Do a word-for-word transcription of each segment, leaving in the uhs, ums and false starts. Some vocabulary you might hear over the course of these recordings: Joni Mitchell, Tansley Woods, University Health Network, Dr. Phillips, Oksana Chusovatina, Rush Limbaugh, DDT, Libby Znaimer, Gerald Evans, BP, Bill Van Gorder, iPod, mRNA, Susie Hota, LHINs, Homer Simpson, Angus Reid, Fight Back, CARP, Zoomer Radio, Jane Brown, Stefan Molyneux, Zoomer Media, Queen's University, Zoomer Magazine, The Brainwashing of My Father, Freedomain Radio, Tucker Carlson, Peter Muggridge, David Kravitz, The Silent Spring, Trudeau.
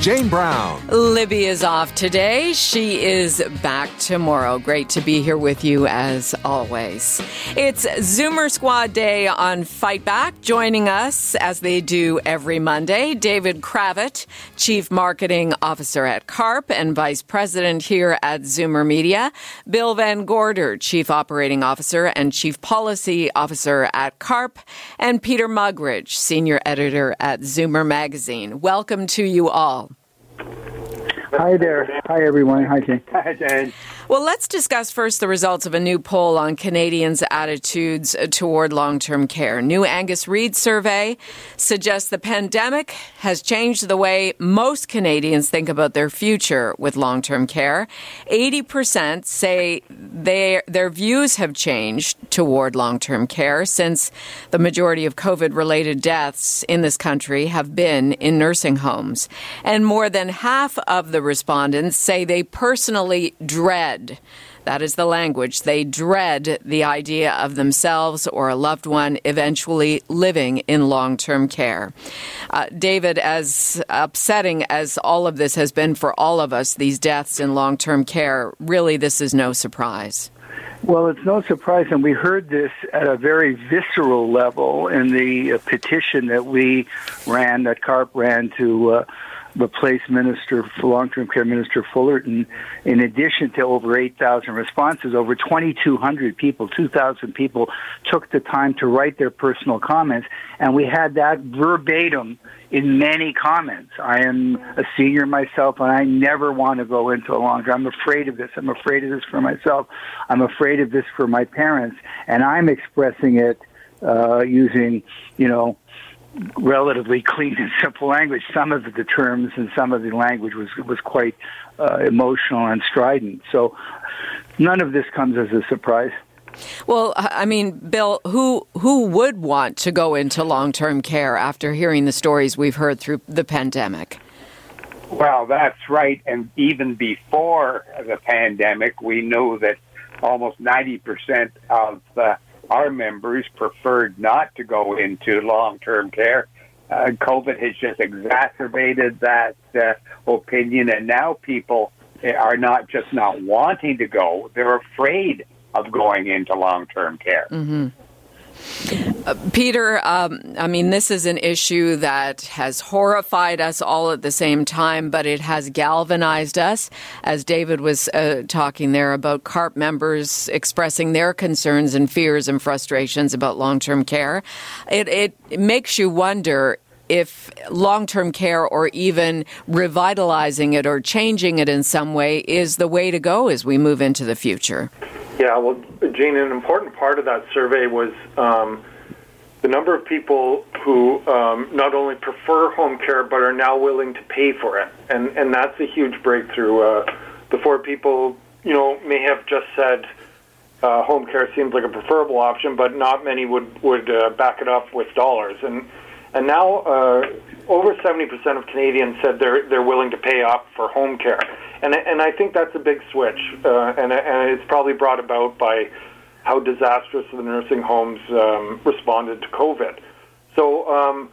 Jane Brown. Libby is off today. She is back tomorrow. Great to be here with you as always. It's Zoomer Squad Day on Fight Back. Joining us, as they do every Monday, David Kravitz, Chief Marketing Officer at CARP and Vice President here at Zoomer Media. Bill Van Gorder, Chief Operating Officer and Chief Policy Officer at CARP. And Peter Muggridge, Senior Editor at Zoomer Magazine. Welcome to you all. Hi there. Hi, everyone. Hi, Jane. Hi, Jane. Well, let's discuss first the results of a new poll on Canadians' attitudes toward long-term care. New Angus Reid survey suggests the pandemic has changed the way most Canadians think about their future with long-term care. eighty percent say they, their views have changed toward long-term care since the majority of COVID-related deaths in this country have been in nursing homes. And more than half of the respondents say they personally dread, that is the language, they dread the idea of themselves or a loved one eventually living in long-term care. Uh, David, as upsetting as all of this has been for all of us, these deaths in long-term care, really this is no surprise. Well, it's no surprise, and we heard this at a very visceral level in the uh, petition that we ran, that CARP ran to uh, replace Minister for Long-Term Care Minister Fullerton. In addition to over eight thousand responses, over twenty-two hundred people, two thousand people took the time to write their personal comments, and we had that verbatim in many comments. I am a senior myself, and I never want to go into a long-term. I'm afraid of this. I'm afraid of this for myself. I'm afraid of this for my parents, and I'm expressing it uh, using, you know, relatively clean and simple language. Some of the terms and some of the language was was quite uh, emotional and strident. So none of this comes as a surprise. Well, I mean, Bill, who who would want to go into long-term care after hearing the stories we've heard through the pandemic? Well, that's right. And even before the pandemic, we knew that almost ninety percent of the our members preferred not to go into long-term care. Uh, COVID has just exacerbated that uh, opinion, and now people are not just not wanting to go, they're afraid of going into long-term care. Mm-hmm. Uh, Peter, um, I mean, this is an issue that has horrified us all at the same time, but it has galvanized us, as David was uh, talking there about CARP members expressing their concerns and fears and frustrations about long-term care. It, it makes you wonder if long-term care, or even revitalizing it or changing it in some way, is the way to go as we move into the future. Yeah, well, Jane, an important part of that survey was um, the number of people who um, not only prefer home care but are now willing to pay for it, and and that's a huge breakthrough. Uh, before people, you know, may have just said uh, home care seems like a preferable option, but not many would would uh, back it up with dollars, and and now uh, over seventy percent of Canadians said they're they're willing to pay up for home care. And and I think that's a big switch, uh, and and it's probably brought about by how disastrous the nursing homes um, responded to COVID. So um,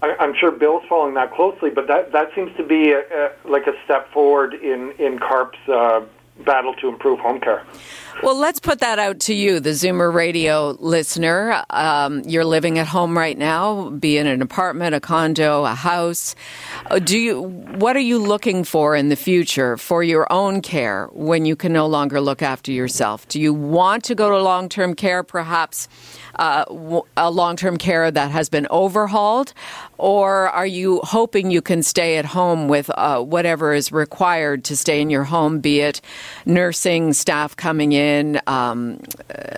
I, I'm sure Bill's following that closely, but that that seems to be a, a, like a step forward in in CARP's Uh, battle to improve home care. Well, let's put that out to you, the Zoomer Radio listener. Um, you're living at home right now, be in an apartment, a condo, a house. Do you? What are you looking for in the future for your own care when you can no longer look after yourself? Do you want to go to long-term care, perhaps uh, w- a long-term care that has been overhauled? Or are you hoping you can stay at home with uh, whatever is required to stay in your home, be it nursing, staff coming in, um,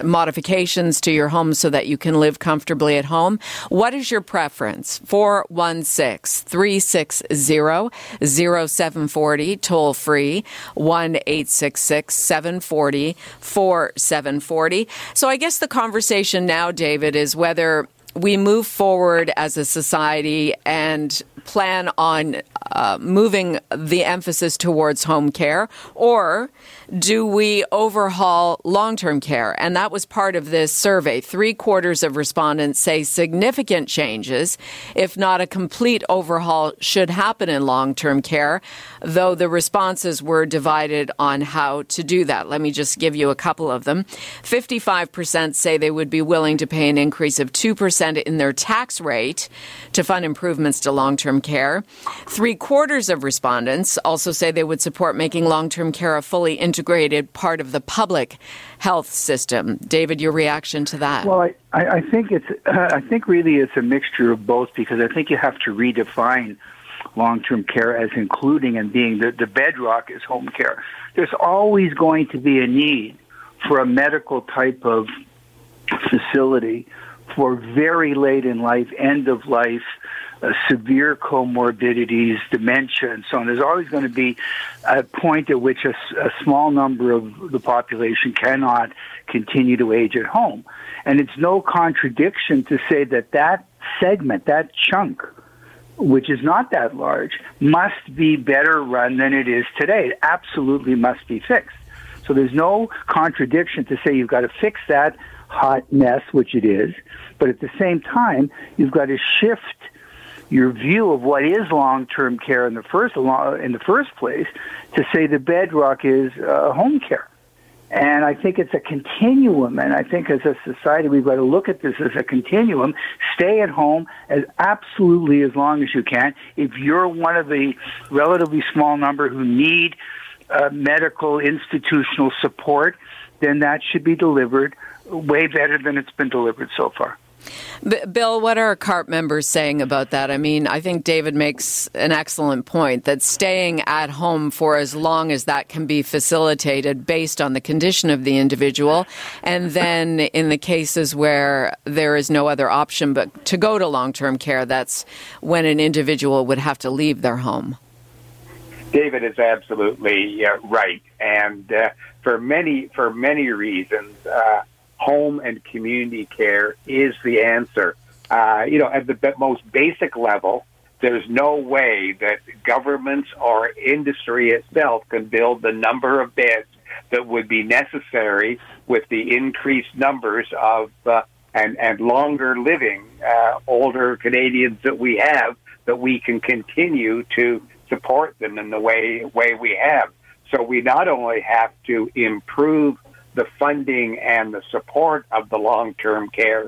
modifications to your home so that you can live comfortably at home? What is your preference? four one six, three six zero, zero seven four zero, toll free, one eight six six, seven four zero, four seven four zero. So I guess the conversation now, David, is whether we move forward as a society and plan on uh, moving the emphasis towards home care, or do we overhaul long-term care? And that was part of this survey. Three quarters of respondents say significant changes, if not a complete overhaul, should happen in long-term care, though the responses were divided on how to do that. Let me just give you a couple of them. fifty-five percent say they would be willing to pay an increase of two percent in their tax rate to fund improvements to long-term care. Three quarters of respondents also say they would support making long-term care a fully integrated part of the public health system. David, your reaction to that? Well, I, I think it's uh, I think really it's a mixture of both, because I think you have to redefine long-term care as including and being the, the bedrock is home care. There's always going to be a need for a medical type of facility for very late in life, end of life, Uh, severe comorbidities, dementia, and so on. There's always going to be a point at which a, a small number of the population cannot continue to age at home. And it's no contradiction to say that that segment, that chunk, which is not that large, must be better run than it is today. It absolutely must be fixed. So there's no contradiction to say you've got to fix that hot mess, which it is, but at the same time, you've got to shift your view of what is long-term care in the first in the first place to say the bedrock is uh, home care. And I think it's a continuum, and I think as a society we've got to look at this as a continuum. Stay at home as absolutely as long as you can. If you're one of the relatively small number who need uh, medical institutional support, then that should be delivered way better than it's been delivered so far. Bill, what are CARP members saying about that? I mean, I think David makes an excellent point that staying at home for as long as that can be facilitated based on the condition of the individual, and then in the cases where there is no other option but to go to long-term care, that's when an individual would have to leave their home. David is absolutely uh, right, and uh, for many for many reasons, uh, home and community care is the answer. Uh, you know, at the most basic level, there's no way that governments or industry itself can build the number of beds that would be necessary with the increased numbers of uh, and, and longer living uh, older Canadians that we have, that we can continue to support them in the way way we have. So we not only have to improve the funding and the support of the long-term care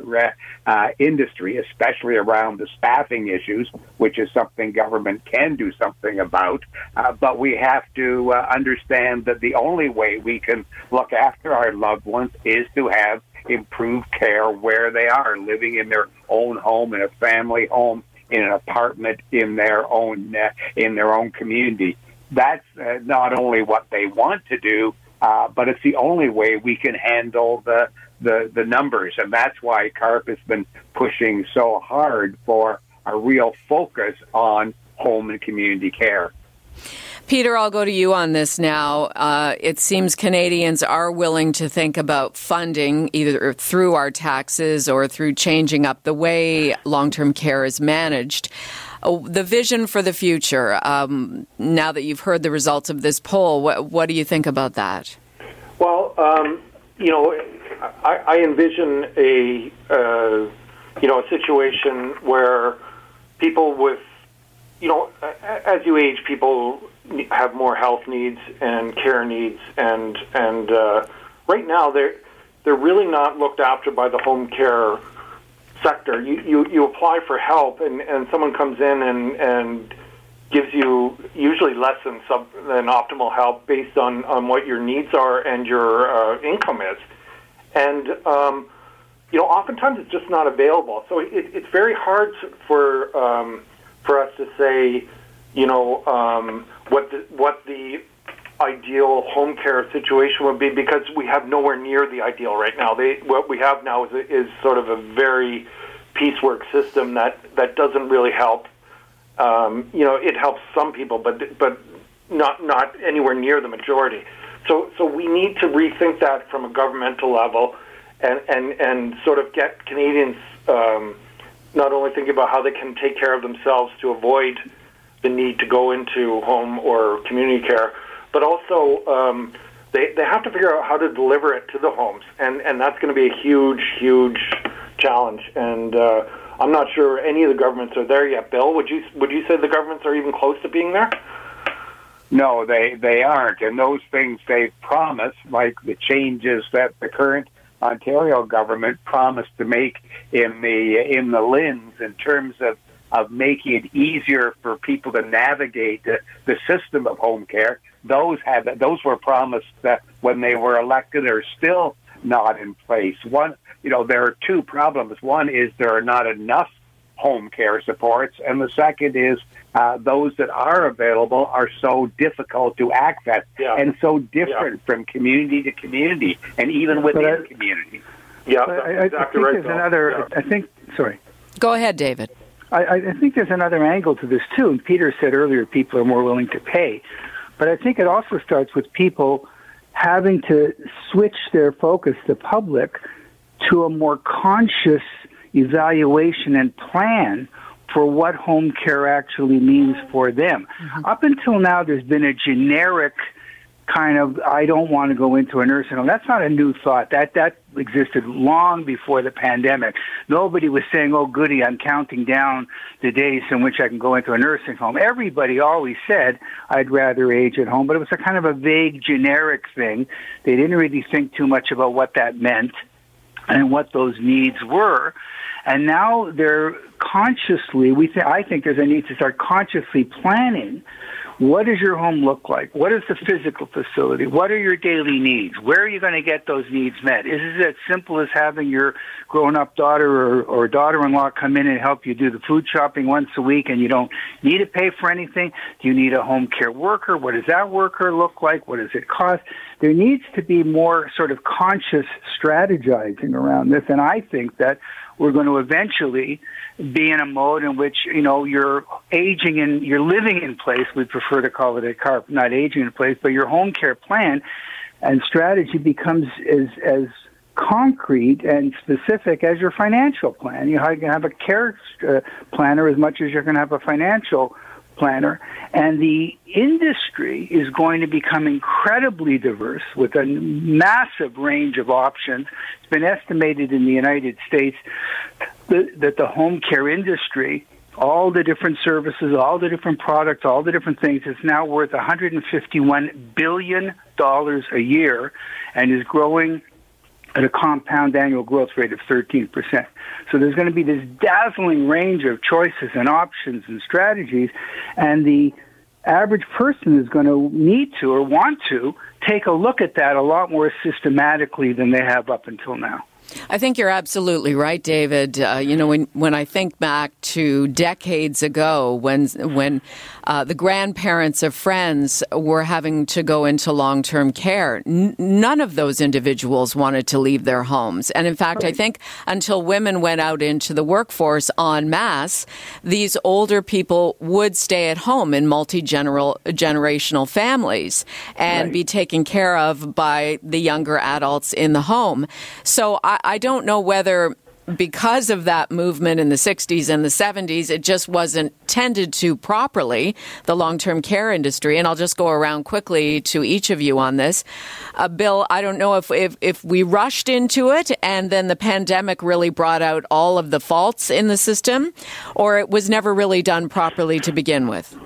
uh, industry, especially around the staffing issues, which is something government can do something about. Uh, but we have to uh, understand that the only way we can look after our loved ones is to have improved care where they are, living in their own home, in a family home, in an apartment, in their own uh, in their own community. That's uh, not only what they want to do, Uh, but it's the only way we can handle the, the, the numbers. And that's why CARP has been pushing so hard for a real focus on home and community care. Peter, I'll go to you on this now. Uh, it seems Canadians are willing to think about funding either through our taxes or through changing up the way long-term care is managed. The vision for the future, um, now that you've heard the results of this poll, what, what do you think about that? Well, um, you know, I, I envision a, uh, you know, a situation where people with, you know, as you age, people have more health needs and care needs. And and uh, right now, they're, they're really not looked after by the home care sector. You, you you apply for help, and, and someone comes in and, and gives you usually less than sub, than optimal help based on, on what your needs are and your uh, income is. And um, you know, oftentimes it's just not available. So it, it's very hard for um, for us to say, you know, um, what the, what the ideal home care situation would be, because we have nowhere near the ideal right now. They, what we have now is, is sort of a very piecework system that, that doesn't really help. Um, you know, it helps some people, but but not not anywhere near the majority. So so we need to rethink that from a governmental level, and and, and sort of get Canadians um, not only thinking about how they can take care of themselves to avoid the need to go into home or community care, but also um, they they have to figure out how to deliver it to the homes, and, and that's going to be a huge, huge challenge. And uh, I'm not sure any of the governments are there yet. Bill, would you would you say the governments are even close to being there? No, they, they aren't. And those things they promised, like the changes that the current Ontario government promised to make in the in the L H I Ns in terms of, of making it easier for people to navigate the, the system of home care, Those had those were promised that when they were elected are still not in place. One, you know, there are two problems. One is there are not enough home care supports, and the second is uh, those that are available are so difficult to access yeah. and so different yeah. from community to community, and even within I, community. Yeah, that's I, exactly I think right. There's though. another. Yeah. I think. Sorry. Go ahead, David. I, I think there's another angle to this too. And Peter said earlier, people are more willing to pay. But I think it also starts with people having to switch their focus, the public, to a more conscious evaluation and plan for what home care actually means for them. Mm-hmm. Up until now, there's been a generic kind of, I don't want to go into a nursing home. That's not a new thought. That that existed long before the pandemic. Nobody was saying, oh, goody, I'm counting down the days in which I can go into a nursing home. Everybody always said, I'd rather age at home. But it was a kind of a vague, generic thing. They didn't really think too much about what that meant and what those needs were. And now they're consciously, we th- I think there's a need to start consciously planning. What does your home look like? What is the physical facility? What are your daily needs? Where are you going to get those needs met? Is it as simple as having your grown-up daughter or, or daughter-in-law come in and help you do the food shopping once a week and you don't need to pay for anything? Do you need a home care worker? What does that worker look like? What does it cost? There needs to be more sort of conscious strategizing around this, and I think that we're going to eventually be in a mode in which, you know, you're aging and you're living in place. We prefer to call it a CARP, not aging in place, but your home care plan and strategy becomes as, as concrete and specific as your financial plan. You can have a care planner as much as you're going to have a financial planner. And the industry is going to become incredibly diverse with a massive range of options. It's been estimated in the United States that the home care industry, all the different services, all the different products, all the different things, is now worth one hundred fifty-one billion dollars a year and is growing at a compound annual growth rate of thirteen percent. So there's going to be this dazzling range of choices and options and strategies, and the average person is going to need to or want to take a look at that a lot more systematically than they have up until now. I think you're absolutely right, David. Uh, you know, when, when I think back to decades ago when when uh, the grandparents of friends were having to go into long-term care, n- none of those individuals wanted to leave their homes. And in fact, I think until women went out into the workforce en masse, these older people would stay at home in multi-generational families and right. be taken care of by the younger adults in the home. So I I don't know whether because of that movement in the sixties and the seventies, it just wasn't tended to properly, the long-term care industry. And I'll just go around quickly to each of you on this. Uh, Bill, I don't know if, if, if we rushed into it and then the pandemic really brought out all of the faults in the system, or it was never really done properly to begin with.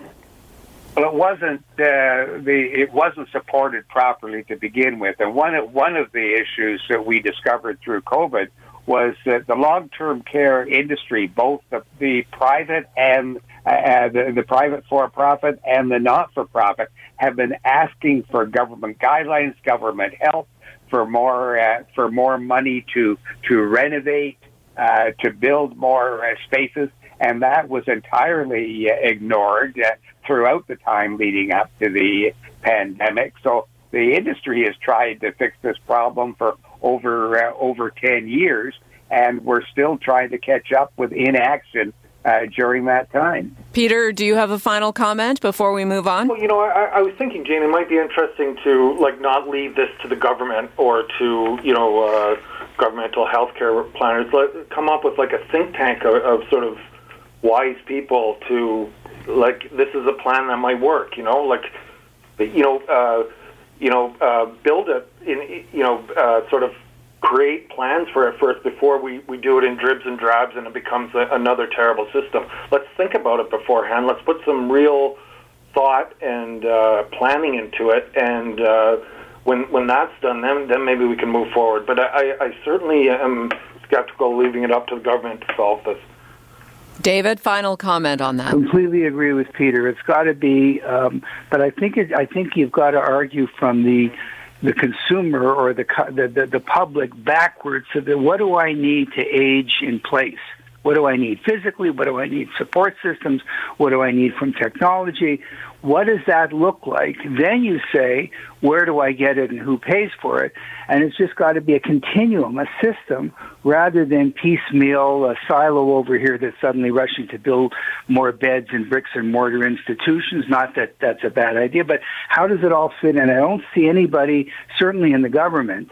Well, it wasn't uh, the it wasn't supported properly to begin with, and one of, one of the issues that we discovered through COVID was that the long-term care industry, both the, the private and uh, the, the private for-profit and the not-for-profit, have been asking for government guidelines, government help, for more uh, for more money to to renovate, uh, to build more uh, spaces, and that was entirely uh, ignored uh, throughout the time leading up to the pandemic. So the industry has tried to fix this problem for over uh, over ten years, and we're still trying to catch up with inaction Uh, during that time. Peter, do you have a final comment before we move on? Well, you know, I, I was thinking, Jane, it might be interesting to, like, not leave this to the government or to, you know, uh, governmental healthcare planners. Let, come up with, like, a think tank of, of sort of wise people to, like, this is a plan that might work, you know? Like, you know, uh, you know, uh, build it, in, you know, uh, sort of create plans for it first before we, we do it in dribs and drabs and it becomes a, another terrible system. Let's think about it beforehand. Let's put some real thought and uh, planning into it. And uh, when when that's done, then then maybe we can move forward. But I, I certainly am skeptical leaving it up to the government to solve this. David, final comment on that. Completely agree with Peter. It's got to be, um, but I think it, I think you've got to argue from the the consumer or the, the the the public backwards. So that what do I need to age in place? What do I need physically? What do I need support systems? What do I need from technology? What does that look like? Then you say, where do I get it and who pays for it? And it's just got to be a continuum, a system, rather than piecemeal, a silo over here that's suddenly rushing to build more beds and bricks and mortar institutions. Not that that's a bad idea, but how does it all fit? And I don't see anybody, certainly in the government,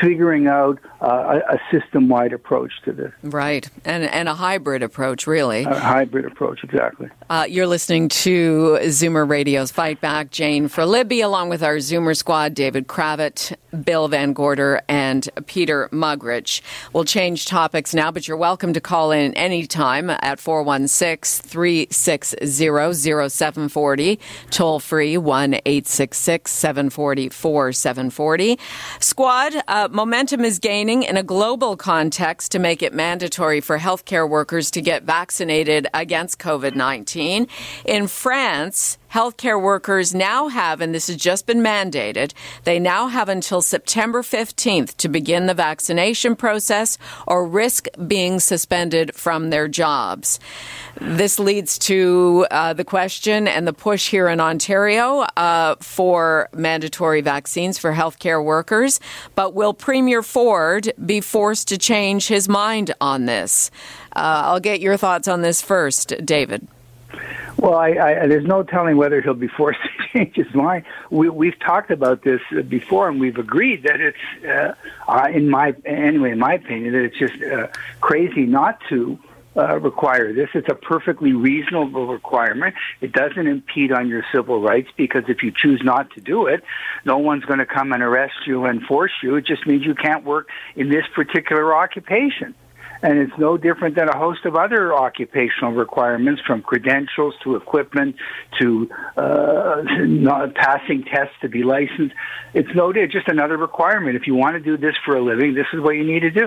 figuring out uh, a system-wide approach to this. Right, and and a hybrid approach, really. A hybrid approach, exactly. Uh, you're listening to Zoomer Radio's Fight Back. Jane for Libby, along with our Zoomer squad, David Kravitz, Bill Van Gorder, and Peter Muggridge. We'll change topics now, but you're welcome to call in anytime at four one six, three six zero, zero seven four zero, toll-free one eight six six, seven four zero, four seven four zero. Squad, Uh, momentum is gaining in a global context to make it mandatory for healthcare workers to get vaccinated against COVID nineteen. In France, healthcare workers now have, and this has just been mandated, they now have until September fifteenth to begin the vaccination process or risk being suspended from their jobs. This leads to uh, the question and the push here in Ontario uh, for mandatory vaccines for healthcare workers. But will Premier Ford be forced to change his mind on this? Uh, I'll get your thoughts on this first, David. Well, I, I, there's no telling whether he'll be forced to change his mind. We, we've talked about this before, and we've agreed that it's, uh, uh, in my anyway, in my opinion, that it's just uh, crazy not to uh, require this. It's a perfectly reasonable requirement. It doesn't impede on your civil rights, because if you choose not to do it, no one's going to come and arrest you and force you. It just means you can't work in this particular occupation. And it's no different than a host of other occupational requirements, from credentials to equipment to, uh, to not passing tests to be licensed. It's no just another requirement. If you want to do this for a living, this is what you need to do.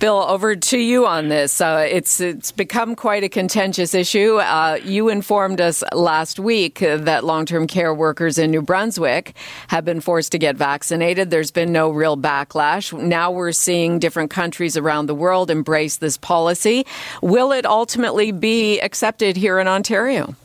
Bill, over to you on this. Uh, it's it's become quite a contentious issue. Uh, you informed us last week that long-term care workers in New Brunswick have been forced to get vaccinated. There's been no real backlash. Now we're seeing different countries around the world embrace this policy. Will it ultimately be accepted here in Ontario?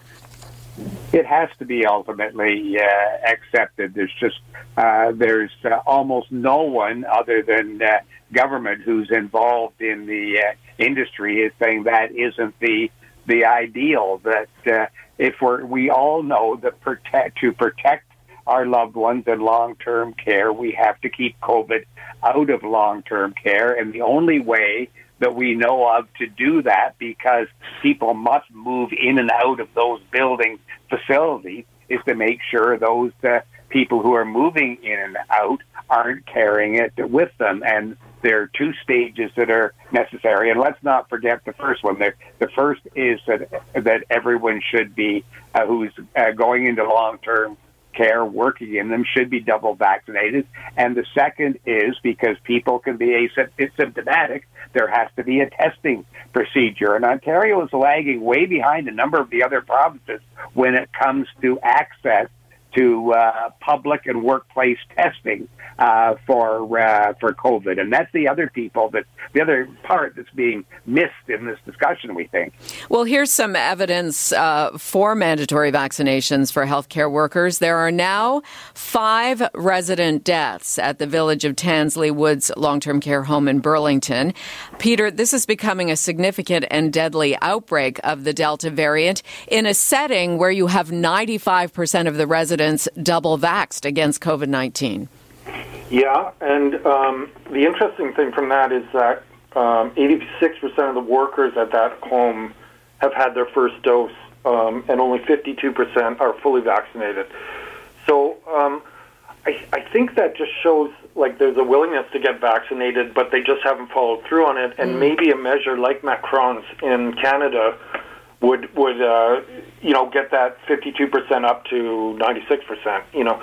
It has to be ultimately uh, accepted. There's just uh, there's uh, almost no one other than uh, government who's involved in the uh, industry is saying that isn't the the ideal. That uh, if we're we all know that protect to protect our loved ones in long-term care, we have to keep COVID out of long-term care, and the only way that we know of to do that, because people must move in and out of those building facilities, is to make sure those uh, people who are moving in and out aren't carrying it with them. And there are two stages that are necessary. And let's not forget the first one. The, the first is that, that everyone should be, uh, who's uh, going into long-term care, working in them, should be double vaccinated. And the second is, because people can be asymptomatic, there has to be a testing procedure. And Ontario is lagging way behind a number of the other provinces when it comes to access to uh, public and workplace testing uh, for uh, for COVID, and that's the other people that the other part that's being missed in this discussion, we think. Well, here's some evidence uh, for mandatory vaccinations for healthcare workers. There are now five resident deaths at the village of Tansley Woods long-term care home in Burlington. Peter, this is becoming a significant and deadly outbreak of the Delta variant in a setting where you have ninety-five percent of the residents double vaxxed against COVID nineteen. Yeah, and um, the interesting thing from that is that um, eighty-six percent of the workers at that home have had their first dose, um, and only fifty-two percent are fully vaccinated. So um, I, I think that just shows, like, there's a willingness to get vaccinated, but they just haven't followed through on it, and mm. maybe a measure like Macron's in Canada would would uh, you know get that fifty-two percent up to ninety-six percent. You know,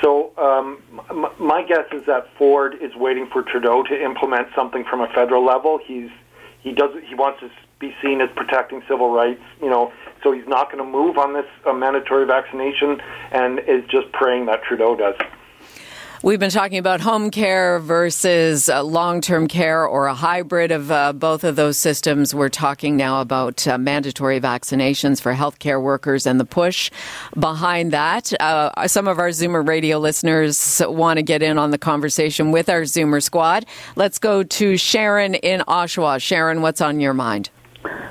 so um, m- my guess is that Ford is waiting for Trudeau to implement something from a federal level. He's he does he wants to be seen as protecting civil rights. You know, so he's not going to move on this uh, mandatory vaccination, and is just praying that Trudeau does. We've been talking about home care versus uh, long-term care, or a hybrid of uh, both of those systems. We're talking now about uh, mandatory vaccinations for healthcare workers and the push behind that. Uh, some of our Zoomer radio listeners want to get in on the conversation with our Zoomer squad. Let's go to Sharon in Oshawa. Sharon, what's on your mind?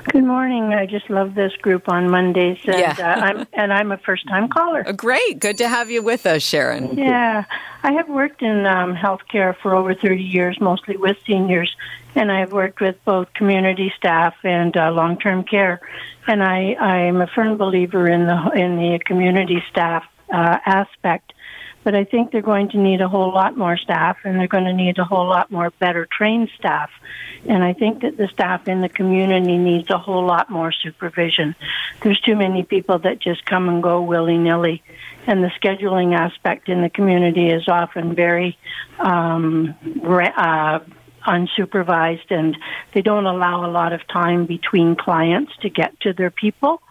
Good morning. I just love this group on Mondays, and, yeah. uh, I'm, and I'm a first-time caller. Great. Good to have you with us, Sharon. Yeah. I have worked in um, healthcare for over thirty years, mostly with seniors, and I've worked with both community staff and uh, long-term care, and I, I'm a firm believer in the in the community staff uh, aspect, but I think they're going to need a whole lot more staff, and they're going to need a whole lot more better trained staff. And I think that the staff in the community needs a whole lot more supervision. There's too many people that just come and go willy-nilly. And the scheduling aspect in the community is often very um, re- uh, unsupervised, and they don't allow a lot of time between clients to get to their people.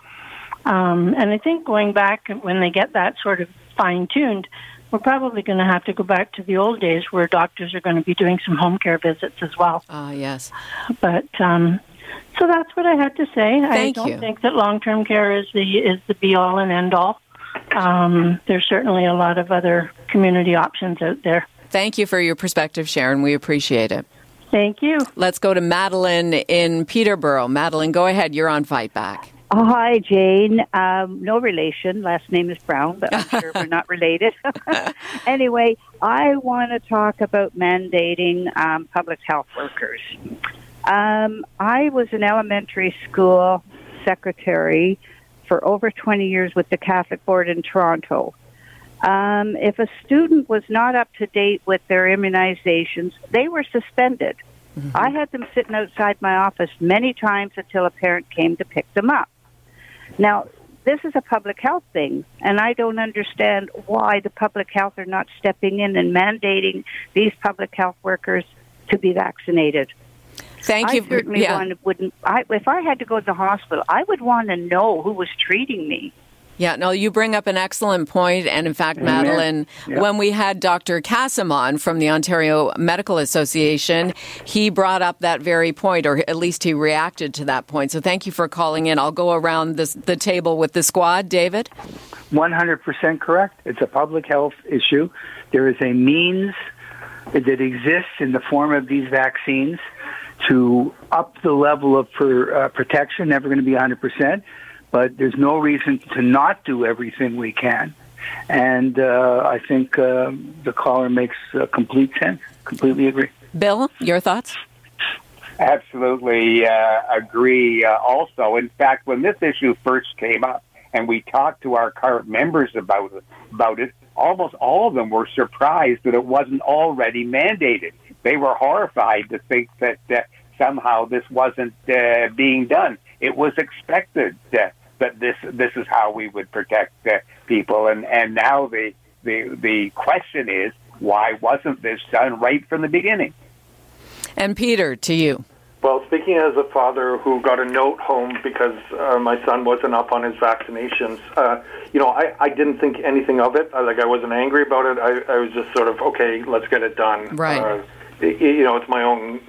Um, and I think going back, when they get that sort of fine-tuned, we're probably going to have to go back to the old days where doctors are going to be doing some home care visits as well. Ah, uh, yes. But um, so that's what I had to say. Thank I don't you. think that long-term care is the is the be-all and end-all. Um, there's certainly a lot of other community options out there. Thank you for your perspective, Sharon. We appreciate it. Thank you. Let's go to Madeline in Peterborough. Madeline, go ahead. You're on Fight Back. Oh, hi, Jane. Um, no relation. Last name is Brown, but I'm sure we're not related. Anyway, I want to talk about mandating um, public health workers. Um, I was an elementary school secretary for over twenty years with the Catholic Board in Toronto. Um, if a student was not up to date with their immunizations, they were suspended. Mm-hmm. I had them sitting outside my office many times until a parent came to pick them up. Now, this is a public health thing, and I don't understand why the public health are not stepping in and mandating these public health workers to be vaccinated. Thank you. I certainly yeah. wanted, wouldn't, I, if I had to go to the hospital, I would want to know who was treating me. Yeah, no, you bring up an excellent point. And in fact, Amen. Madeline, yeah. when we had Doctor Kasim on from the Ontario Medical Association, he brought up that very point, or at least he reacted to that point. So thank you for calling in. I'll go around this, the table with the squad. David? one hundred percent correct. It's a public health issue. There is a means that exists in the form of these vaccines to up the level of per, uh, protection, never going to be one hundred percent. But there's no reason to not do everything we can. And uh, I think uh, the caller makes uh, complete sense. Completely agree. Bill, your thoughts? Absolutely uh, agree uh, also. In fact, when this issue first came up and we talked to our C A R P members about it, about it, almost all of them were surprised that it wasn't already mandated. They were horrified to think that uh, somehow this wasn't uh, being done. It was expected uh, that this this is how we would protect uh, people, and, and now the, the the question is, why wasn't this done right from the beginning? And Peter, to you. Well, speaking as a father who got a note home because uh, my son wasn't up on his vaccinations, uh, you know, I, I didn't think anything of it. I, like, I wasn't angry about it. I, I was just sort of, okay, let's get it done. Right. Uh, it, you know, it's my own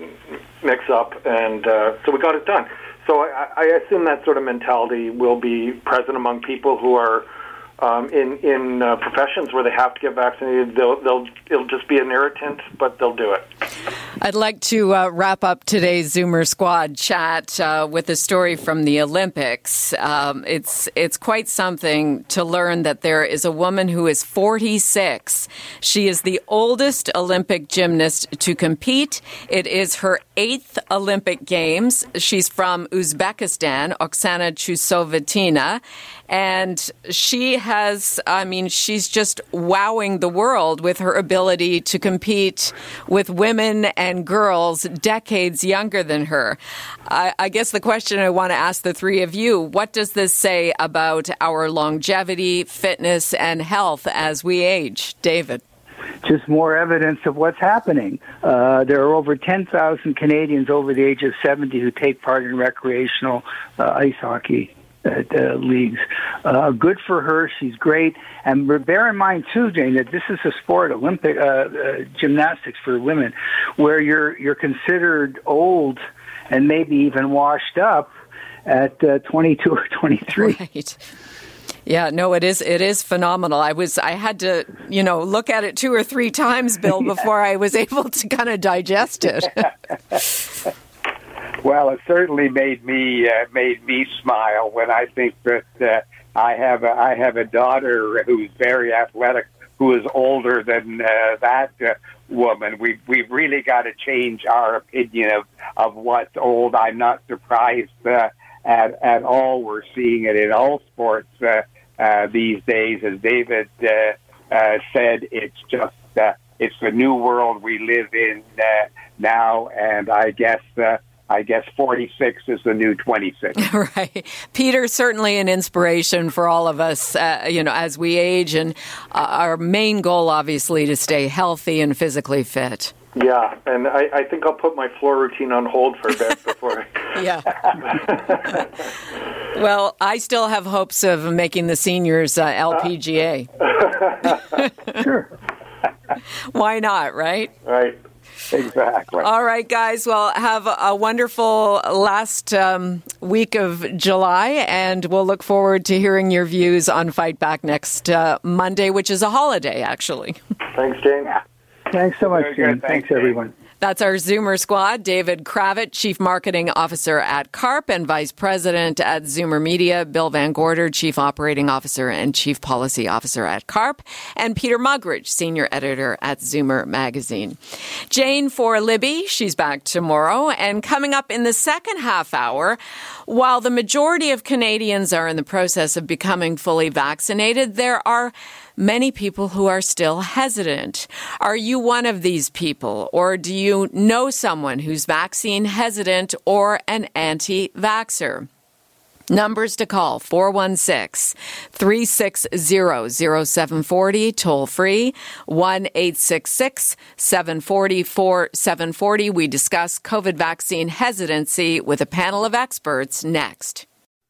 mix-up, and uh, so we got it done. So I, I assume that sort of mentality will be present among people who are um, in, in uh, professions where they have to get vaccinated. They'll, they'll, it'll just be an irritant, but they'll do it. I'd like to uh, wrap up today's Zoomer Squad chat uh, with a story from the Olympics. Um, it's it's quite something to learn that there is a woman who is forty-six. She is the oldest Olympic gymnast to compete. It is her eighth Olympic Games. She's from Uzbekistan, Oksana Chusovatina. And she has, I mean, she's just wowing the world with her ability to compete with women and girls decades younger than her. I, I guess the question I want to ask the three of you, what does this say about our longevity, fitness, and health as we age? David? Just more evidence of what's happening. Uh, there are over ten thousand Canadians over the age of seventy who take part in recreational uh, ice hockey. At, uh, leagues. Uh, good for her. She's great. And bear in mind, too, Jane, that this is a sport, Olympic uh, uh, gymnastics for women, where you're you're considered old and maybe even washed up at uh, twenty-two or twenty-three. Right. Yeah, no, it is. It is phenomenal. I was, I had to, you know, look at it two or three times, Bill, yeah. before I was able to kind of digest it. Well, it certainly made me uh, made me smile when I think that uh, I have a, I have a daughter who's very athletic, who is older than uh, that uh, woman. We've we've really got to change our opinion of, of what's old. I'm not surprised uh, at at all. We're seeing it in all sports uh, uh, these days, as David uh, uh, said. It's just uh, it's the new world we live in uh, now, and I guess. Uh, I guess forty-six is the new twenty-six. Right. Peter, certainly an inspiration for all of us, uh, you know, as we age. And uh, our main goal, obviously, to stay healthy and physically fit. Yeah. And I, I think I'll put my floor routine on hold for a bit before. Yeah. Well, I still have hopes of making the seniors uh, L P G A. Sure. Why not, right? Right. Exactly. All right, guys. Well, have a wonderful last um, week of July, and we'll look forward to hearing your views on Fight Back next uh, Monday, which is a holiday, actually. Thanks, Jane. Thanks so much, Jane. Thanks, Thanks, everyone. That's our Zoomer Squad, David Kravitz, Chief Marketing Officer at CARP and Vice President at Zoomer Media, Bill Van Gorder, Chief Operating Officer and Chief Policy Officer at CARP, and Peter Muggridge, Senior Editor at Zoomer Magazine. Jane for Libby, she's back tomorrow. And coming up in the second half hour, while the majority of Canadians are in the process of becoming fully vaccinated, there are many people who are still hesitant. Are you one of these people, or do you know someone who's vaccine hesitant or an anti-vaxxer? Numbers to call, four one six, three six zero, zero seven four zero, toll free, one eight six six, seven four zero, four seven four zero. We discuss COVID vaccine hesitancy with a panel of experts next.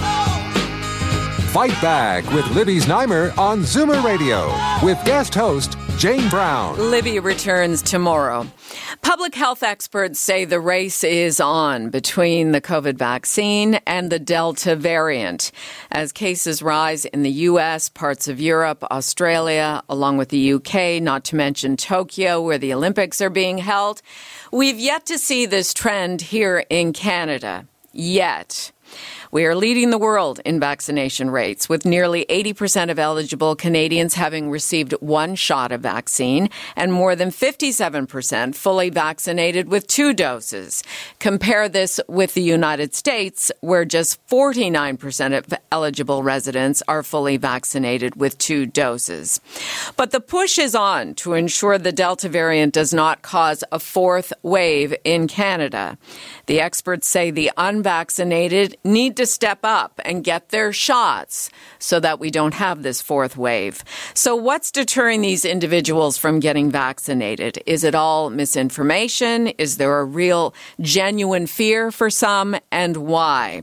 no. Fight Back with Libby Znaimer on Zoomer Radio with guest host Jane Brown. Libby returns tomorrow. Public health experts say the race is on between the COVID vaccine and the Delta variant as cases rise in the U S, parts of Europe, Australia, along with the U K, not to mention Tokyo, where the Olympics are being held. We've yet to see this trend here in Canada. Yet. We are leading the world in vaccination rates, with nearly eighty percent of eligible Canadians having received one shot of vaccine and more than fifty-seven percent fully vaccinated with two doses. Compare this with the United States, where just forty-nine percent of eligible residents are fully vaccinated with two doses. But the push is on to ensure the Delta variant does not cause a fourth wave in Canada. The experts say the unvaccinated need to step up and get their shots so that we don't have this fourth wave. So what's deterring these individuals from getting vaccinated? Is it all misinformation? Is there a real, genuine fear for some, and why?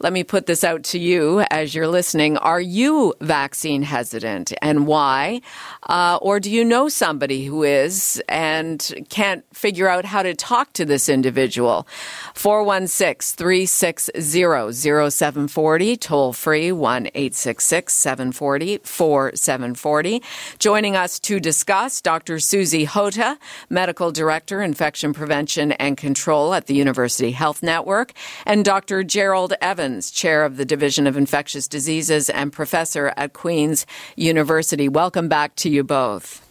Let me put this out to you as you're listening. Are you vaccine hesitant, and why? Uh, or do you know somebody who is and can't figure out how to talk to this individual? four one six, three six zero, zero seven four zero, toll free one eight six six, seven four zero, four seven four zero. Joining us to discuss, Doctor Susie Hota, Medical Director, Infection Prevention and Control at the University Health Network, and Doctor Gerald Evans, Chair of the Division of Infectious Diseases and Professor at Queen's University. Welcome back to you both.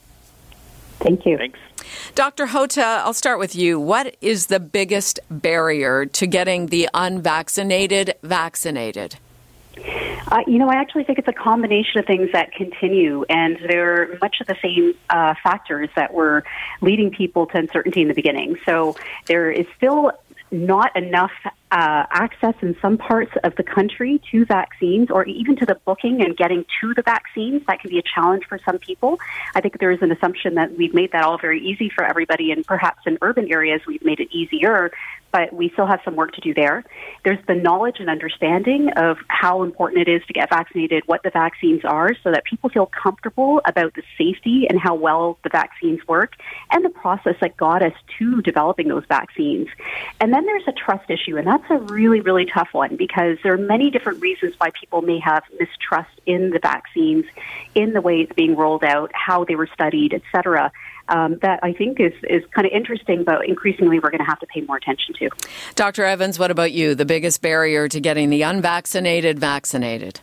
Thank you. Thanks. Doctor Hota, I'll start with you. What is the biggest barrier to getting the unvaccinated vaccinated? Uh, you know, I actually think it's a combination of things that continue, and they're much of the same uh, factors that were leading people to uncertainty in the beginning. So there is still not enough uh, access in some parts of the country to vaccines, or even to the booking and getting to the vaccines. That can be a challenge for some people. I think there is an assumption that we've made that all very easy for everybody, and perhaps in urban areas we've made it easier, but we still have some work to do there. There's the knowledge and understanding of how important it is to get vaccinated, what the vaccines are, so that people feel comfortable about the safety and how well the vaccines work, and the process that got us to developing those vaccines. And then there's a trust issue, and that's a really, really tough one, because there are many different reasons why people may have mistrust in the vaccines, in the way it's being rolled out, how they were studied, et cetera. Um, that I think is, is kind of interesting, but increasingly we're going to have to pay more attention to. Doctor Evans, what about you? The biggest barrier to getting the unvaccinated vaccinated?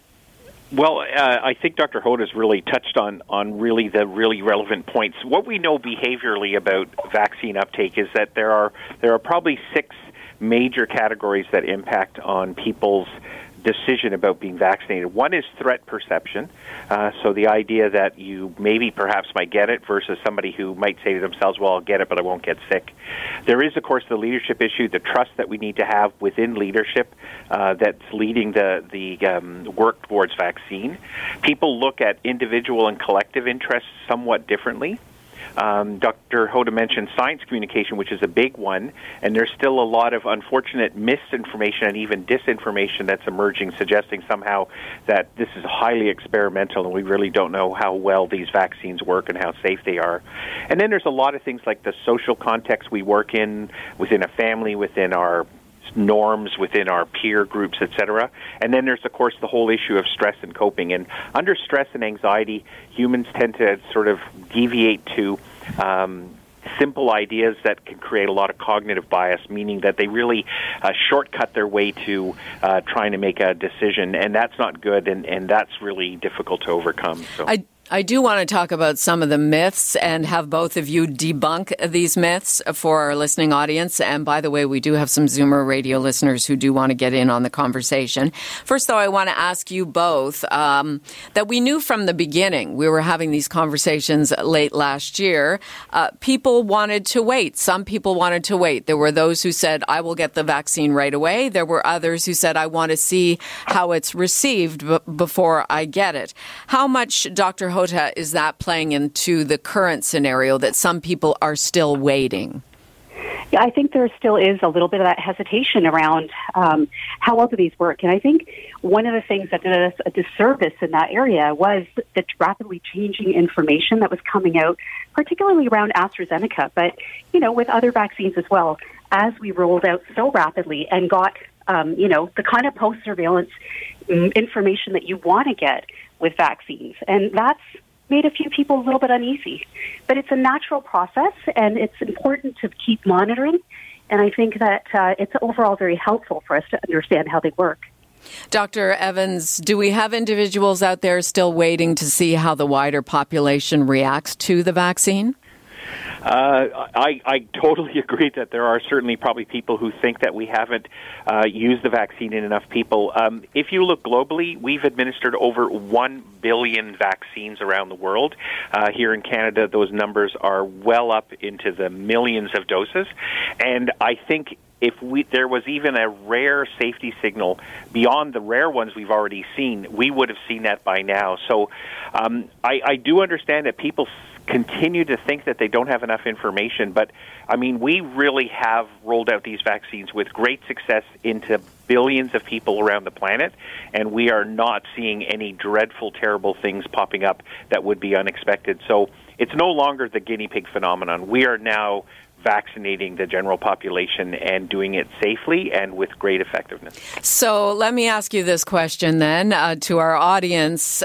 Well, uh, I think Doctor Hota's really touched on, on really the really relevant points. What we know behaviorally about vaccine uptake is that there are there are probably six major categories that impact on people's decision about being vaccinated. One is threat perception. Uh, so the idea that you maybe perhaps might get it versus somebody who might say to themselves, well, I'll get it, but I won't get sick. There is, of course, the leadership issue, the trust that we need to have within leadership uh, that's leading the, the um, work towards vaccine. People look at individual and collective interests somewhat differently. Um, Doctor Hota mentioned science communication, which is a big one, and there's still a lot of unfortunate misinformation and even disinformation that's emerging, suggesting somehow that this is highly experimental and we really don't know how well these vaccines work and how safe they are. And then there's a lot of things like the social context we work in, within a family, within our norms, within our peer groups, et cetera. And then there's, of course, the whole issue of stress and coping. And under stress and anxiety, humans tend to sort of deviate to um, simple ideas that can create a lot of cognitive bias, meaning that they really uh, shortcut their way to uh, trying to make a decision. And that's not good, and, and that's really difficult to overcome. So. I- I do want to talk about some of the myths and have both of you debunk these myths for our listening audience. And by the way, we do have some Zoomer radio listeners who do want to get in on the conversation. First, though, I want to ask you both um, that we knew from the beginning, we were having these conversations late last year, uh, people wanted to wait. Some people wanted to wait. There were those who said, I will get the vaccine right away. There were others who said, I want to see how it's received b- before I get it. How much, Doctor Hota, is that playing into the current scenario that some people are still waiting? Yeah, I think there still is a little bit of that hesitation around um, how well do these work. And I think one of the things that did us a disservice in that area was the rapidly changing information that was coming out, particularly around AstraZeneca, but, you know, with other vaccines as well, as we rolled out so rapidly and got, um, you know, the kind of post-surveillance information that you want to get with vaccines. And that's made a few people a little bit uneasy. But it's a natural process, and it's important to keep monitoring. And I think that uh, it's overall very helpful for us to understand how they work. Doctor Evans, do we have individuals out there still waiting to see how the wider population reacts to the vaccine? Uh, I, I totally agree that there are certainly probably people who think that we haven't uh, used the vaccine in enough people. Um, if you look globally, we've administered over one billion vaccines around the world. Uh, here in Canada, those numbers are well up into the millions of doses. And I think if we, there was even a rare safety signal beyond the rare ones we've already seen, we would have seen that by now. So um, I, I do understand that people continue to think that they don't have enough information. But, I mean, we really have rolled out these vaccines with great success into billions of people around the planet, and we are not seeing any dreadful, terrible things popping up that would be unexpected. So it's no longer the guinea pig phenomenon. We are now vaccinating the general population and doing it safely and with great effectiveness. So let me ask you this question then uh, to our audience.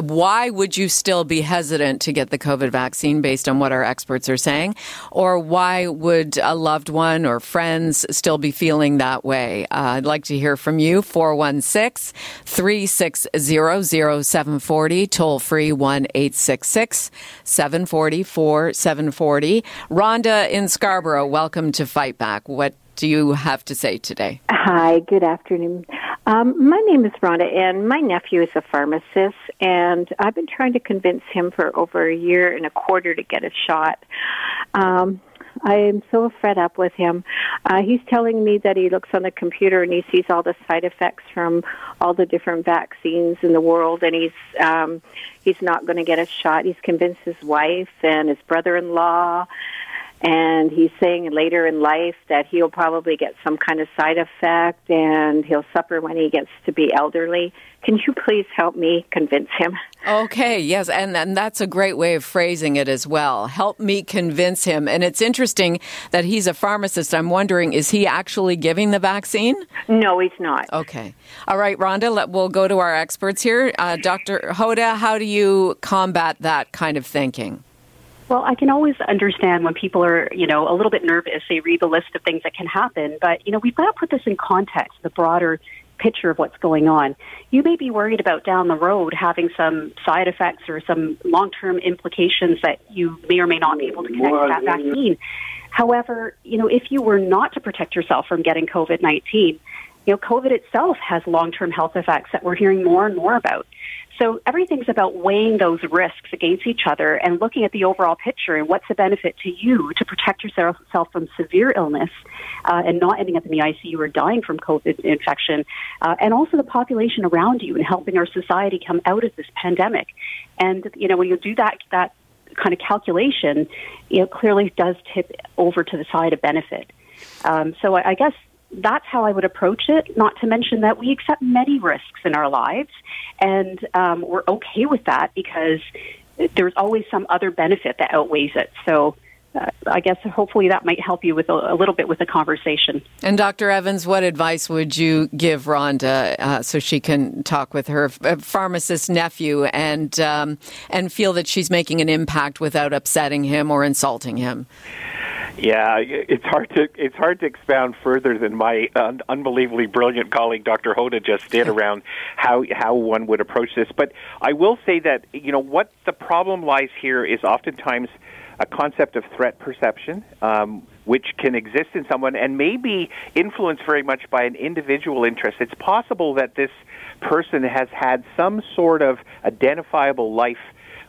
Why would you still be hesitant to get the COVID vaccine based on what our experts are saying? Or why would a loved one or friends still be feeling that way? Uh, I'd like to hear from you. four one six, three six zero, zero seven four zero, toll free one eight six six, seven four zero, four seven four zero. Rhonda in Scarborough, welcome to Fight Back. What do you have to say today? Hi, good afternoon. Um, my name is Rhonda, and my nephew is a pharmacist, and I've been trying to convince him for over a year and a quarter to get a shot. Um, I am so fed up with him. Uh, he's telling me that he looks on the computer and he sees all the side effects from all the different vaccines in the world, and he's um, he's not going to get a shot. He's convinced his wife and his brother-in-law. And he's saying later in life that he'll probably get some kind of side effect and he'll suffer when he gets to be elderly. Can you please help me convince him? Okay, yes, and, and that's a great way of phrasing it as well. Help me convince him. And it's interesting that he's a pharmacist. I'm wondering, is he actually giving the vaccine? No, he's not. Okay. All right, Rhonda, let, we'll go to our experts here. Uh, Doctor Hota, how do you combat that kind of thinking? Well, I can always understand when people are, you know, a little bit nervous. They read the list of things that can happen. But, you know, we've got to put this in context, the broader picture of what's going on. You may be worried about down the road having some side effects or some long-term implications that you may or may not be able to connect to that vaccine. However, you know, if you were not to protect yourself from getting COVID nineteen, you know, COVID itself has long-term health effects that we're hearing more and more about. So everything's about weighing those risks against each other and looking at the overall picture and what's the benefit to you to protect yourself from severe illness uh, and not ending up in the I C U or dying from COVID infection, uh, and also the population around you and helping our society come out of this pandemic. And, you know, when you do that, that kind of calculation, you know, clearly does tip over to the side of benefit. Um, so I, I guess that's how I would approach it, not to mention that we accept many risks in our lives, and um, we're okay with that because there's always some other benefit that outweighs it. So uh, I guess hopefully that might help you with a, a little bit with the conversation. And Doctor Evans, what advice would you give Rhonda uh, so she can talk with her pharmacist nephew and um, and feel that she's making an impact without upsetting him or insulting him? Yeah, it's hard to it's hard to expound further than my uh, unbelievably brilliant colleague Doctor Hota just did around how how one would approach this. But I will say that, you know, what the problem lies here is oftentimes a concept of threat perception, um, which can exist in someone and may be influenced very much by an individual interest. It's possible that this person has had some sort of identifiable life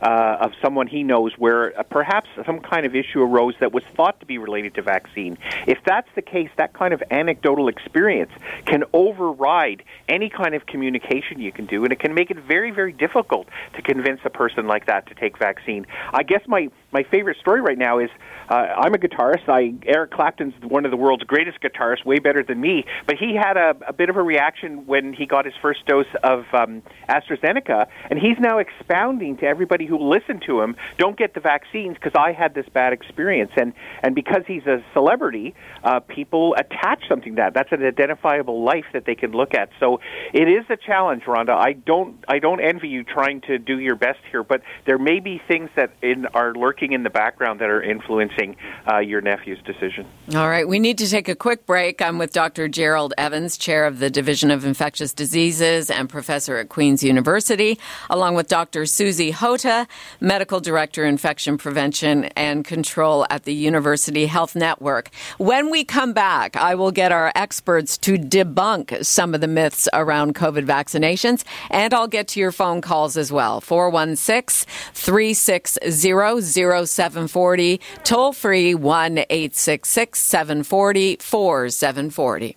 Uh, of someone he knows where uh, perhaps some kind of issue arose that was thought to be related to vaccine. If that's the case, that kind of anecdotal experience can override any kind of communication you can do, and it can make it very, very difficult to convince a person like that to take vaccine. I guess my, my favorite story right now is uh, I'm a guitarist. I, Eric Clapton's one of the world's greatest guitarists, way better than me, but he had a, a bit of a reaction when he got his first dose of um, AstraZeneca, and he's now expounding to everybody who listen to him, don't get the vaccines because I had this bad experience. And, and because he's a celebrity, uh, people attach something to that. That's an identifiable life that they can look at. So it is a challenge, Rhonda. I don't I don't envy you trying to do your best here, but there may be things that in our lurking lurking in the background that are influencing uh, your nephew's decision. All right. We need to take a quick break. I'm with Doctor Gerald Evans, chair of the Division of Infectious Diseases and professor at Queen's University, along with Doctor Susie Hota, medical director, infection prevention and control at the University Health Network. When we come back, I will get our experts to debunk some of the myths around COVID vaccinations, and I'll get to your phone calls as well. four one six, three six zero, zero seven four zero, toll free one eight six six, seven four zero, four seven four zero.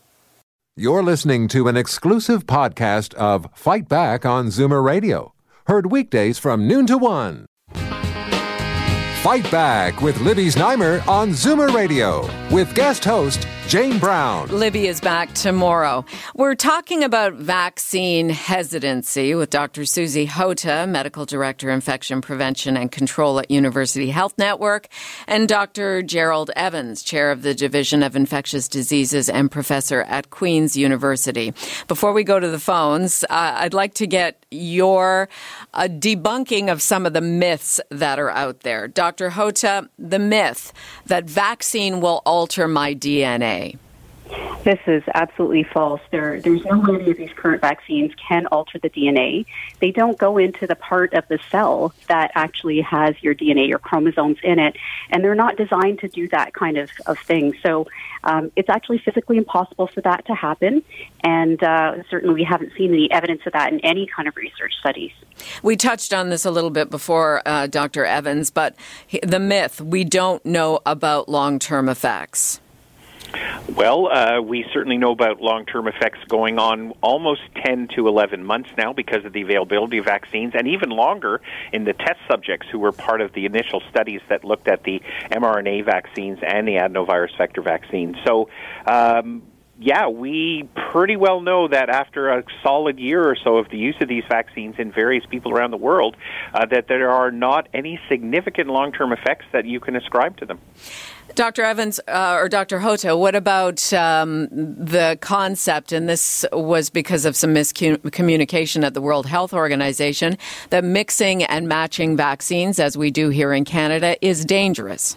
You're listening to an exclusive podcast of Fight Back on Zoomer Radio, heard weekdays from noon to one. Fight Back with Libby Znaimer on Zoomer Radio with guest host Jane Brown. Libby is back tomorrow. We're talking about vaccine hesitancy with Doctor Susie Hota, medical director, infection prevention and control at University Health Network, and Doctor Gerald Evans, chair of the Division of Infectious Diseases and professor at Queen's University. Before we go to the phones, uh, I'd like to get your uh, debunking of some of the myths that are out there. Doctor Hota, the myth that vaccine will alter my D N A. This is absolutely false. There, there's no way any of these current vaccines can alter the D N A. They don't go into the part of the cell that actually has your D N A, your chromosomes in it, and they're not designed to do that kind of, of thing. So um, it's actually physically impossible for that to happen, and uh, certainly we haven't seen any evidence of that in any kind of research studies. We touched on this a little bit before, uh, Doctor Evans, but the myth, we don't know about long-term effects. Well, uh, we certainly know about long-term effects going on almost ten to eleven months now because of the availability of vaccines, and even longer in the test subjects who were part of the initial studies that looked at the mRNA vaccines and the adenovirus vector vaccines. So, um, yeah, we pretty well know that after a solid year or so of the use of these vaccines in various people around the world, uh, that there are not any significant long-term effects that you can ascribe to them. Doctor Evans, uh, or Doctor Hota, what about um, the concept, and this was because of some miscommunication at the World Health Organization, that mixing and matching vaccines, as we do here in Canada, is dangerous?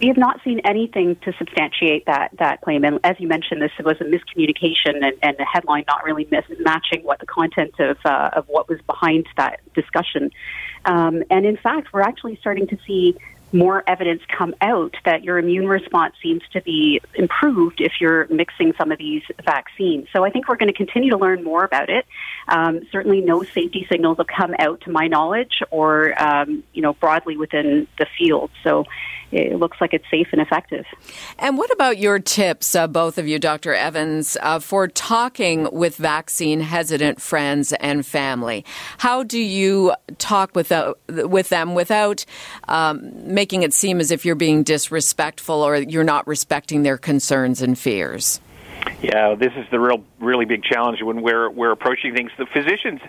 We have not seen anything to substantiate that that claim. And as you mentioned, this was a miscommunication and, and the headline not really mis- matching what the content of uh, of what was behind that discussion. Um, and in fact, we're actually starting to see more evidence come out that your immune response seems to be improved if you're mixing some of these vaccines. So I think we're going to continue to learn more about it. Um, certainly no safety signals have come out to my knowledge or, um, you know, broadly within the field. So it looks like it's safe and effective. And what about your tips, uh, both of you, Doctor Evans, uh, for talking with vaccine hesitant friends and family? How do you talk with, uh, with them without um, making it seem as if you're being disrespectful or you're not respecting their concerns and fears? Yeah, this is the real, really big challenge when we're we're approaching things. The physicians,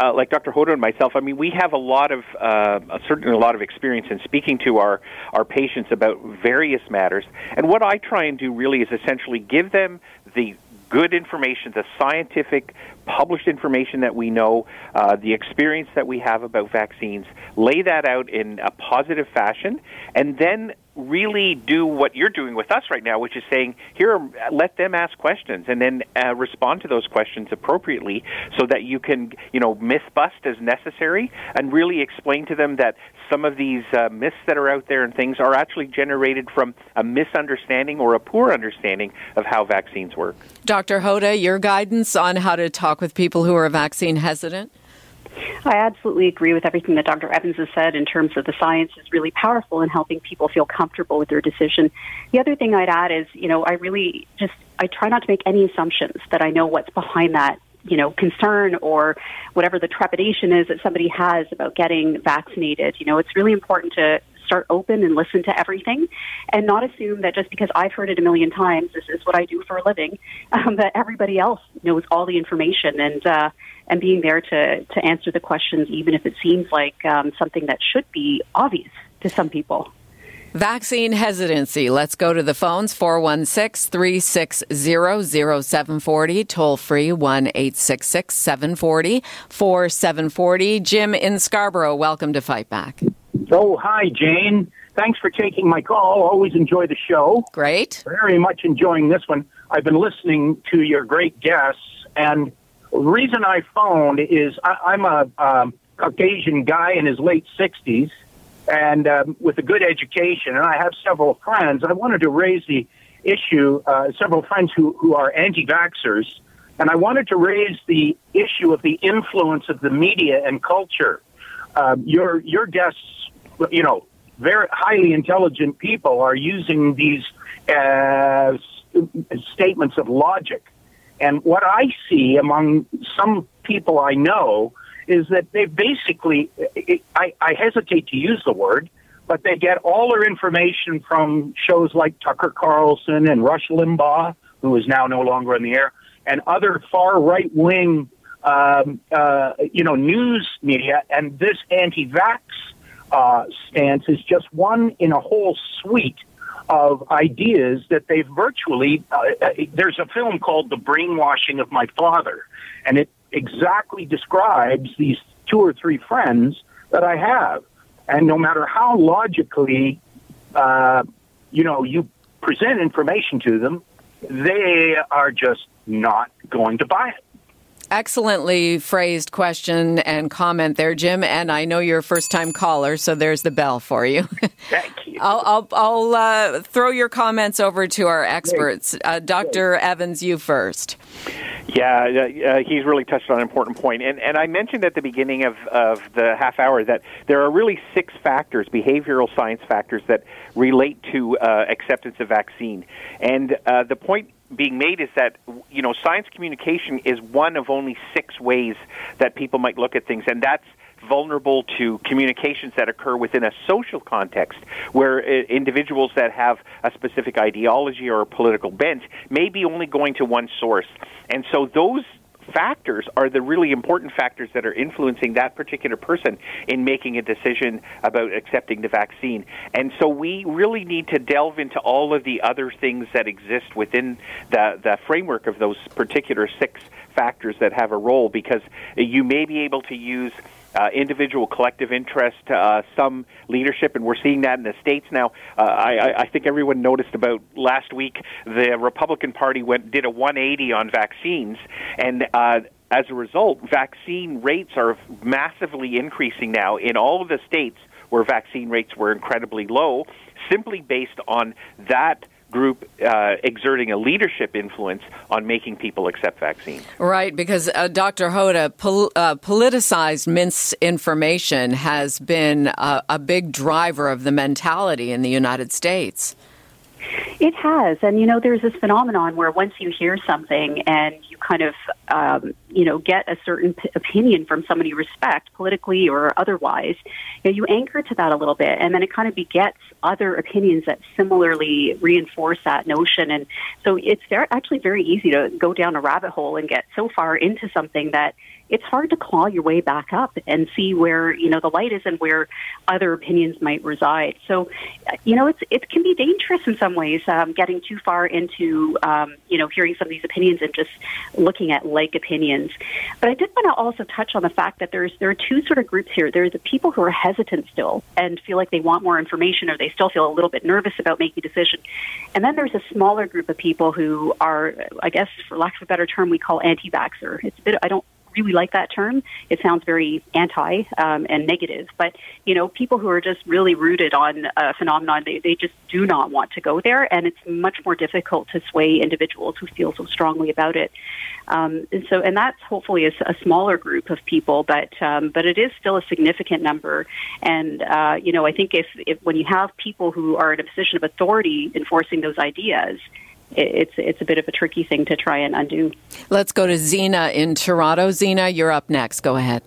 uh, like Doctor Hota and myself, I mean, we have a lot of uh, certainly a lot of experience in speaking to our, our patients about various matters. And what I try and do really is essentially give them the good information, the scientific, published information that we know, uh, the experience that we have about vaccines, lay that out in a positive fashion, and then really do what you're doing with us right now, which is saying, here, let them ask questions and then uh, respond to those questions appropriately so that you can, you know, myth-bust as necessary and really explain to them that some of these uh, myths that are out there and things are actually generated from a misunderstanding or a poor understanding of how vaccines work. Doctor Hota, your guidance on how to talk with people who are vaccine hesitant? I absolutely agree with everything that Doctor Evans has said in terms of the science is really powerful in helping people feel comfortable with their decision. The other thing I'd add is, you know, I really just, I try not to make any assumptions that I know what's behind that, you know, concern or whatever the trepidation is that somebody has about getting vaccinated. You know, it's really important to start open and listen to everything and not assume that just because I've heard it a million times, this is what I do for a living, um, that everybody else knows all the information and, uh, and being there to, to answer the questions, even if it seems like um, something that should be obvious to some people. Vaccine hesitancy. Let's go to the phones. four one six, three six zero, zero seven four zero. Toll free one eight six six, seven four zero, four seven four zero. Jim in Scarborough, welcome to Fight Back. Oh, hi, Jane. Thanks for taking my call. Always enjoy the show. Great. Very much enjoying this one. I've been listening to your great guests, and the reason I phoned is I, I'm a um, Caucasian guy in his late sixties, and um, with a good education, and I have several friends. I wanted to raise the issue, uh, several friends who, who are anti-vaxxers, and I wanted to raise the issue of the influence of the media and culture. Uh, your your guests, you know, very highly intelligent people are using these uh, statements of logic. And what I see among some people I know is that they basically, it, I, I hesitate to use the word, but they get all their information from shows like Tucker Carlson and Rush Limbaugh, who is now no longer on the air, and other far right-wing Um, uh, you know, news media, and this anti-vax uh, stance is just one in a whole suite of ideas that they've virtually, uh, there's a film called The Brainwashing of My Father, and it exactly describes these two or three friends that I have. And no matter how logically, uh, you know, you present information to them, they are just not going to buy it. Excellently phrased question and comment there, Jim. And I know you're a first-time caller, so there's the bell for you. Thank you. I'll, I'll, I'll uh, throw your comments over to our experts. Uh, Doctor Evans, you first. Yeah, uh, he's really touched on an important point. And, and I mentioned at the beginning of, of the half hour that there are really six factors, behavioral science factors, that relate to uh, acceptance of vaccine. And uh, the point being made is that, you know, science communication is one of only six ways that people might look at things, and that's vulnerable to communications that occur within a social context where individuals that have a specific ideology or a political bent may be only going to one source. And so those factors are the really important factors that are influencing that particular person in making a decision about accepting the vaccine. And so we really need to delve into all of the other things that exist within the, the framework of those particular six factors that have a role, because you may be able to use Uh, individual collective interest, uh, some leadership, and we're seeing that in the States now. Uh, I, I think everyone noticed about last week the Republican Party went did a one eighty on vaccines, and uh, as a result, vaccine rates are massively increasing now in all of the states where vaccine rates were incredibly low, simply based on that group uh, exerting a leadership influence on making people accept vaccines. Right, because uh, Doctor Hota, pol- uh, politicized misinformation has been a, a big driver of the mentality in the United States. It has. And, you know, there's this phenomenon where once you hear something and you kind of, um, you know, get a certain p- opinion from somebody you respect, politically or otherwise, you know, you anchor to that a little bit. And then it kind of begets other opinions that similarly reinforce that notion. And so it's actually very easy to go down a rabbit hole and get so far into something that it's hard to claw your way back up and see where, you know, the light is and where other opinions might reside. So, you know, it's it can be dangerous in some ways, um, getting too far into, um, you know, hearing some of these opinions and just looking at like opinions. But I did want to also touch on the fact that there's there are two sort of groups here. There are the people who are hesitant still and feel like they want more information, or they still feel a little bit nervous about making a decision. And then there's a smaller group of people who are, I guess, for lack of a better term, we call anti-vaxxer. It's a bit, I don't really like that term. It sounds very anti um, and negative, but, you know, people who are just really rooted on a phenomenon, they, they just do not want to go there, and it's much more difficult to sway individuals who feel so strongly about it. Um, and so, and that's hopefully a, a smaller group of people, but um, but it is still a significant number. And, uh, you know, I think if, if when you have people who are in a position of authority enforcing those ideas, It's it's a bit of a tricky thing to try and undo. Let's go to Zena in Toronto. Zena, you're up next. Go ahead.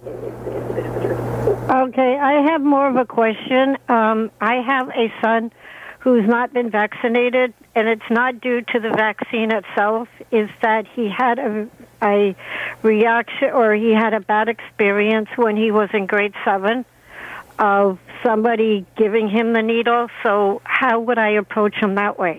Okay, I have more of a question. Um, I have a son who's not been vaccinated, and it's not due to the vaccine itself. Is that he had a, a reaction, or he had a bad experience when he was in grade seven of somebody giving him the needle. So how would I approach him that way?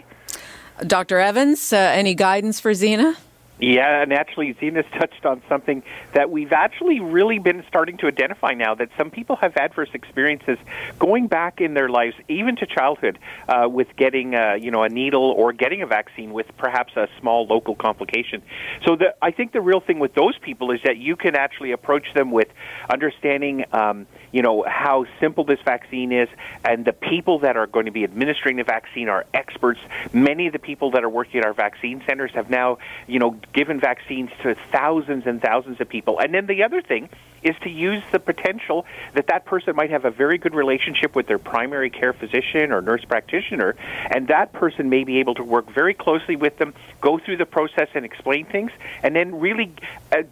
Doctor Evans, uh, any guidance for Zena? Yeah, and actually Zena's touched on something that we've actually really been starting to identify now, that some people have adverse experiences going back in their lives, even to childhood, uh, with getting uh, you know a needle or getting a vaccine with perhaps a small local complication. So the, I think the real thing with those people is that you can actually approach them with understanding um, you know how simple this vaccine is, and the people that are going to be administering the vaccine are experts. Many of the people that are working at our vaccine centers have now you know given vaccines to thousands and thousands of people. And then the other thing is to use the potential that that person might have a very good relationship with their primary care physician or nurse practitioner, and that person may be able to work very closely with them, go through the process and explain things, and then really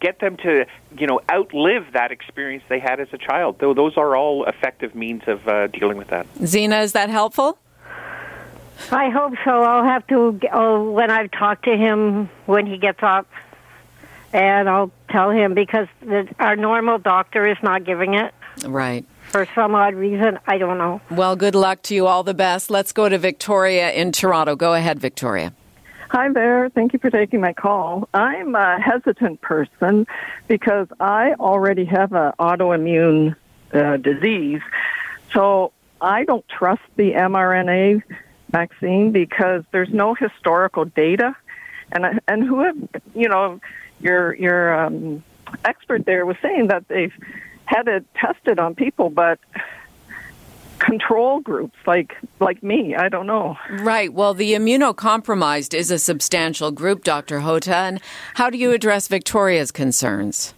get them to, you know, outlive that experience they had as a child. So those are all effective means of uh, dealing with that. Zena, is that helpful? I hope so. I'll have to, oh, when I've talked to him when he gets up, and I'll tell him, because the, our normal doctor is not giving it. Right. For some odd reason, I don't know. Well, good luck to you. All the best. Let's go to Victoria in Toronto. Go ahead, Victoria. Hi there. Thank you for taking my call. I'm a hesitant person because I already have an autoimmune uh, disease, so I don't trust the mRNA vaccine because there's no historical data, and and who have, you know your your um, expert there was saying that they've had it tested on people, but control groups like like me, I don't know. Right. Well, the immunocompromised is a substantial group, Doctor Hota. And how do you address Victoria's concerns?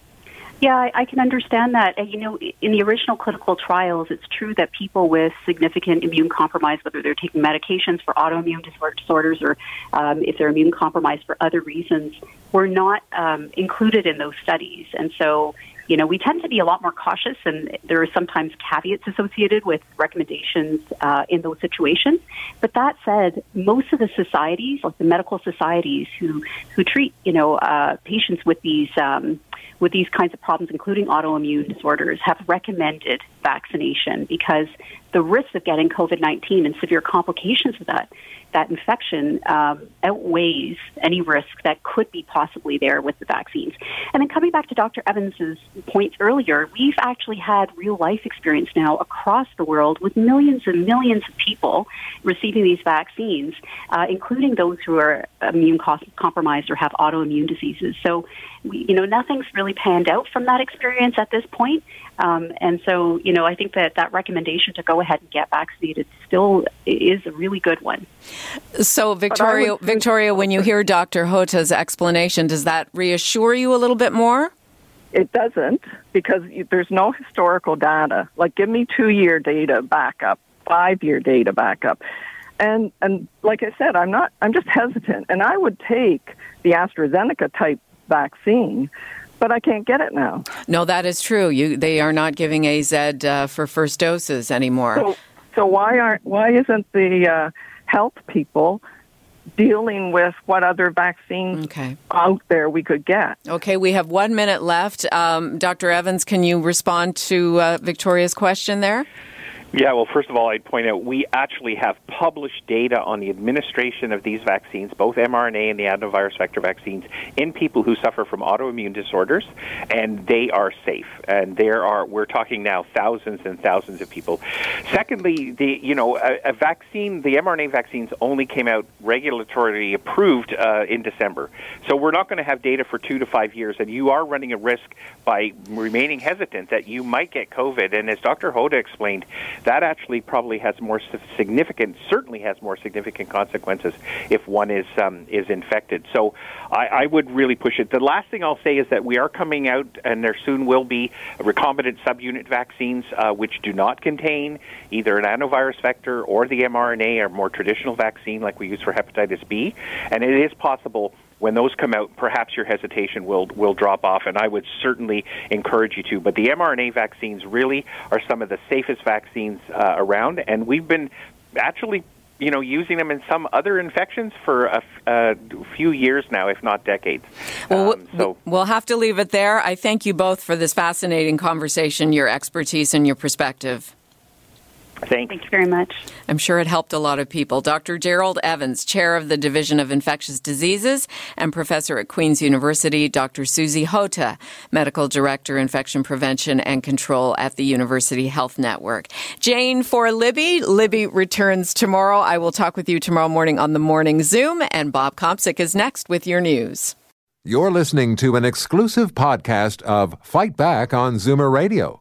Yeah, I can understand that. You know, in the original clinical trials, it's true that people with significant immune compromise, whether they're taking medications for autoimmune disorders or um, if they're immune compromised for other reasons, were not um, included in those studies. And so, you know, we tend to be a lot more cautious, and there are sometimes caveats associated with recommendations uh, in those situations. But that said, most of the societies, like the medical societies who, who treat, you know, uh, patients with these um, with these kinds of problems, including autoimmune disorders, have recommended vaccination because the risk of getting COVID nineteen and severe complications of that that infection um, outweighs any risk that could be possibly there with the vaccines. And then coming back to Doctor Evans's points earlier, we've actually had real-life experience now across the world with millions and millions of people receiving these vaccines, uh, including those who are immune compromised or have autoimmune diseases. So, we, you know, nothing's really panned out from that experience at this point. Um, and so, you know, I think that that recommendation to go ahead and get vaccinated still is a really good one. So, Victoria, would- Victoria, when you hear Doctor Hota's explanation, does that reassure you a little bit more? It doesn't, because there's no historical data. Like, give me two-year data backup, five-year data backup. And and like I said, I'm not. I'm just hesitant. And I would take the AstraZeneca type vaccine, but I can't get it now. No, that is true. You, they are not giving A Z uh, for first doses anymore. So, so why aren't? Why isn't the uh, health people dealing with what other vaccines okay. out there we could get? Okay, we have one minute left. Um, Doctor Evans, can you respond to uh, Victoria's question there? Yeah, well, first of all, I'd point out we actually have published data on the administration of these vaccines, both mRNA and the adenovirus vector vaccines, in people who suffer from autoimmune disorders, and they are safe. And there are, we're talking now thousands and thousands of people. Secondly, the you know a, a vaccine, the mRNA vaccines only came out regulatory approved uh, in December, so we're not going to have data for two to five years, and you are running a risk by remaining hesitant that you might get COVID. And as Doctor Hota explained, that actually probably has more significant, certainly has more significant consequences if one is um, is infected. So I, I would really push it. The last thing I'll say is that we are coming out, and there soon will be, recombinant subunit vaccines uh, which do not contain either an adenovirus vector or the mRNA or more traditional vaccine like we use for hepatitis B. And it is possible when those come out, perhaps your hesitation will will drop off, and I would certainly encourage you to. But the mRNA vaccines really are some of the safest vaccines uh, around, and we've been actually you know, using them in some other infections for a, a few years now, if not decades. Well, um, so. We'll have to leave it there. I thank you both for this fascinating conversation, your expertise and your perspective. Thanks. Thank you very much. I'm sure it helped a lot of people. Doctor Gerald Evans, chair of the Division of Infectious Diseases and professor at Queen's University. Doctor Susie Hota, medical director, infection prevention and control at the University Health Network. Jane, for Libby, Libby returns tomorrow. I will talk with you tomorrow morning on the Morning Zoom. And Bob Kompsik is next with your news. You're listening to an exclusive podcast of Fight Back on Zoomer Radio.